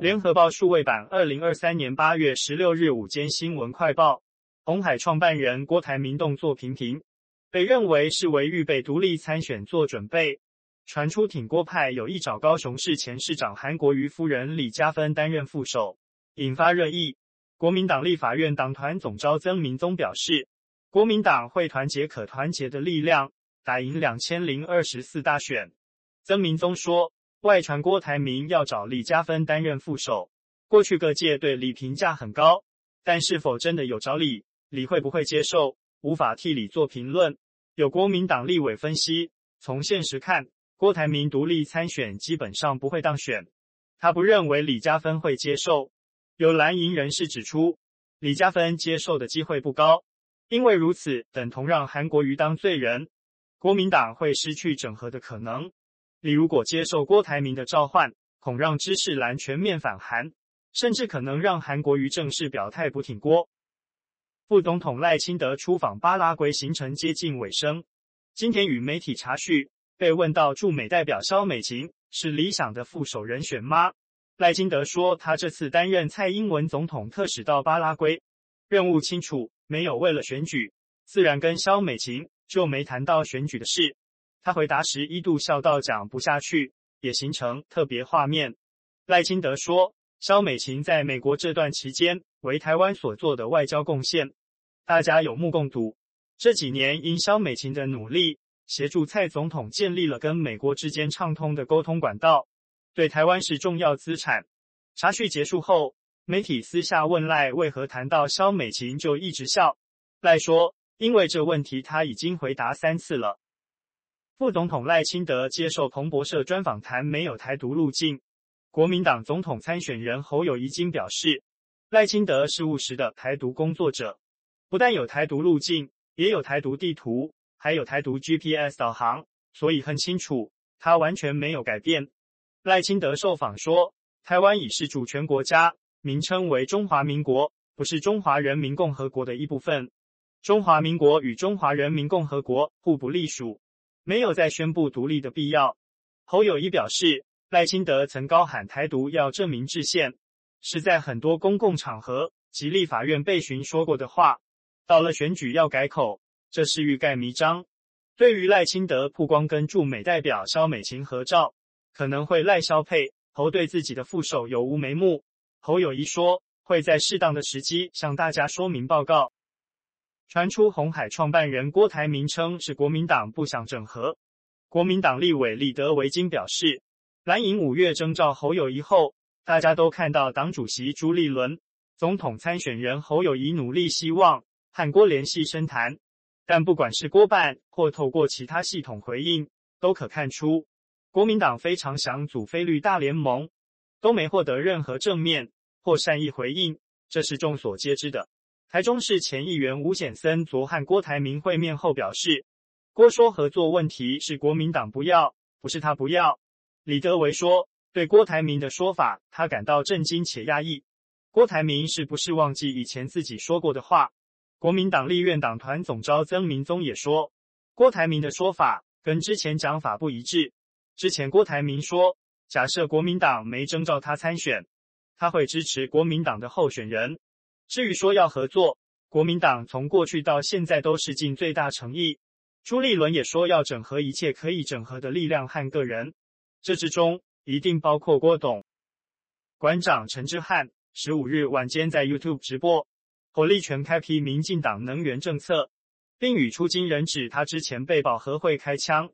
联合报数位版2023年8月16日午间新闻快报，鸿海创办人郭台铭动作频频，被认为是为预备独立参选做准备。传出挺郭派有意找高雄市前市长韩国瑜夫人李嘉芬担任副手，引发热议。国民党立法院党团总召曾明宗表示，国民党会团结可团结的力量，打赢2024大选。曾明宗说，外传郭台铭要找李嘉芬担任副手，过去各界对李评价很高，但是否真的有找李会不会接受，无法替李做评论。有国民党立委分析，从现实看，郭台铭独立参选基本上不会当选，他不认为李嘉芬会接受。有蓝营人士指出，李嘉芬接受的机会不高，因为如此等同让韩国瑜当罪人，国民党会失去整合的可能。李如果接受郭台铭的召唤，恐让知识蓝全面反韩，甚至可能让韩国瑜正式表态不挺郭。副总统赖清德出访巴拉圭行程接近尾声，今天与媒体茶叙，被问到驻美代表萧美琴是理想的副手人选吗？赖清德说，他这次担任蔡英文总统特使到巴拉圭，任务清楚，没有为了选举，自然跟萧美琴就没谈到选举的事。他回答时一度笑到讲不下去，也形成特别画面。赖清德说，萧美琴在美国这段期间为台湾所做的外交贡献，大家有目共睹。这几年因萧美琴的努力，协助蔡总统建立了跟美国之间畅通的沟通管道，对台湾是重要资产。茶叙结束后，媒体私下问赖为何谈到萧美琴就一直笑，赖说，因为这问题他已经回答3次了。副总统赖清德接受彭博社专访谈没有台独路径，国民党总统参选人侯友宜今表示，赖清德是务实的台独工作者，不但有台独路径，也有台独地图，还有台独 GPS 导航，所以很清楚，他完全没有改变。赖清德受访说，台湾已是主权国家，名称为中华民国，不是中华人民共和国的一部分。中华民国与中华人民共和国互不隶属，没有再宣布独立的必要。侯友宜表示，赖清德曾高喊台独要证明制宪，是在很多公共场合及立法院被询说过的话，到了选举要改口，这是欲盖弥彰。对于赖清德曝光跟驻美代表萧美琴合照，可能会赖萧配，侯对自己的副手有无眉目，侯友宜说，会在适当的时机向大家说明报告。传出鸿海创办人郭台铭称是国民党不想整合。国民党立委李德维京表示，蓝营5月征召侯友宜后，大家都看到党主席朱立伦、总统参选人侯友宜努力希望和郭联系深谈，但不管是郭办或透过其他系统回应，都可看出国民党非常想组非绿大联盟，都没获得任何正面或善意回应，这是众所皆知的。台中市前议员吴显森昨和郭台铭会面后表示，郭说合作问题是国民党不要，不是他不要。李德维说，对郭台铭的说法，他感到震惊且压抑。郭台铭是不是忘记以前自己说过的话？国民党立院党团总召曾明宗也说，郭台铭的说法跟之前讲法不一致。之前郭台铭说，假设国民党没征召他参选，他会支持国民党的候选人。至于说要合作，国民党从过去到现在都是尽最大诚意。朱立伦也说要整合一切可以整合的力量和个人，这之中一定包括郭董。馆长陈之汉15日晚间在 YouTube 直播，火力全开批民进党能源政策，并语出惊人，指他之前被保和会开枪，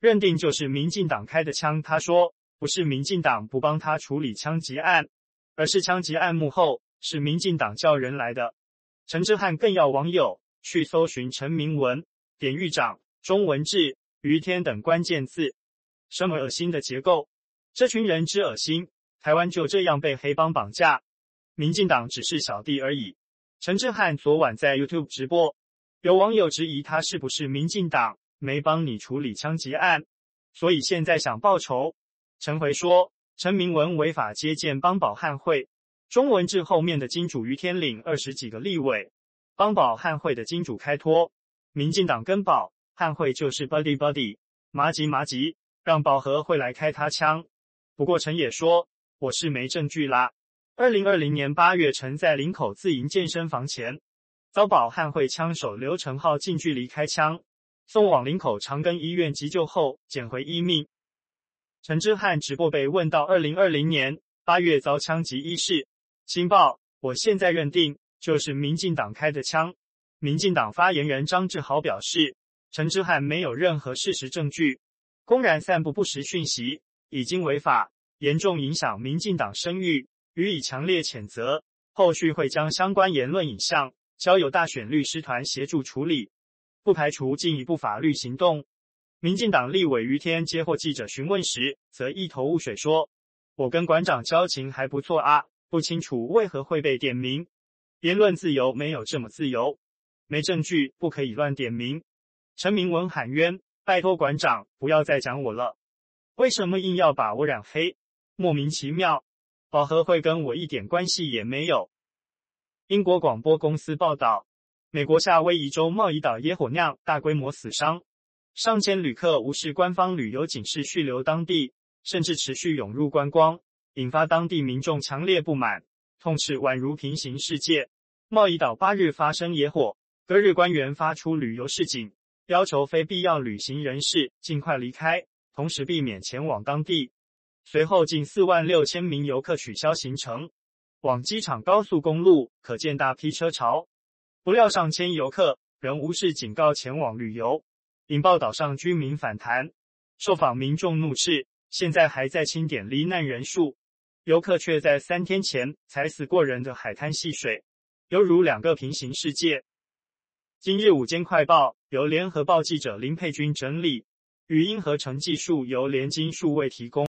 认定就是民进党开的枪。他说，不是民进党不帮他处理枪击案，而是枪击案幕后是民进党叫人来的。陈之汉更要网友去搜寻陈明文、典狱长、钟文智、于天等关键字，什么恶心的结构，这群人之恶心，台湾就这样被黑帮绑架，民进党只是小弟而已。陈之汉昨晚在 YouTube 直播，有网友质疑他是不是民进党没帮你处理枪击案，所以现在想报仇。陈回说，陈明文违法接见帮保和会，钟文智后面的金主于天领20几个立委，帮保和会的金主开脱，民进党跟保和会就是 buddy， 麻吉麻吉，让保和会来开他枪。不过陈也说，我是没证据啦。2020年8月，陈在林口自营健身房前，遭保汉会枪手刘成浩近距离开枪，送往林口长庚医院急救后捡回一命。陈之汉直播被问到2020年8月遭枪击一事，亲报：我现在认定就是民进党开的枪。民进党发言人张志豪表示，陈之汉没有任何事实证据，公然散布不实讯息，已经违法，严重影响民进党声誉，予以强烈谴责。后续会将相关言论影像交由大选律师团协助处理，不排除进一步法律行动。民进党立委于天接获记者询问时，则一头雾水说：“我跟馆长交情还不错啊，不清楚为何会被点名。言论自由没有这么自由。”没证据，不可以乱点名。陈明文喊冤，拜托馆长不要再讲我了，为什么硬要把我染黑？莫名其妙，保和会跟我一点关系也没有。英国广播公司报道，美国夏威夷州贸易岛野火酿大规模死伤，上千旅客无视官方旅游警示蓄留当地，甚至持续涌入观光，引发当地民众强烈不满，痛斥宛如平行世界。贸易岛8日发生野火，隔日官员发出旅游示警，要求非必要旅行人士尽快离开，同时避免前往当地。随后近46000名游客取消行程，往机场高速公路可见大批车潮。不料上千游客仍无视警告前往旅游，引爆岛上居民反弹。受访民众怒斥，现在还在清点罹难人数，游客却在3天前才死过人的海滩戏水，犹如两个平行世界。今日午间快报由联合报记者林佩君整理，语音合成技术由联经数位提供。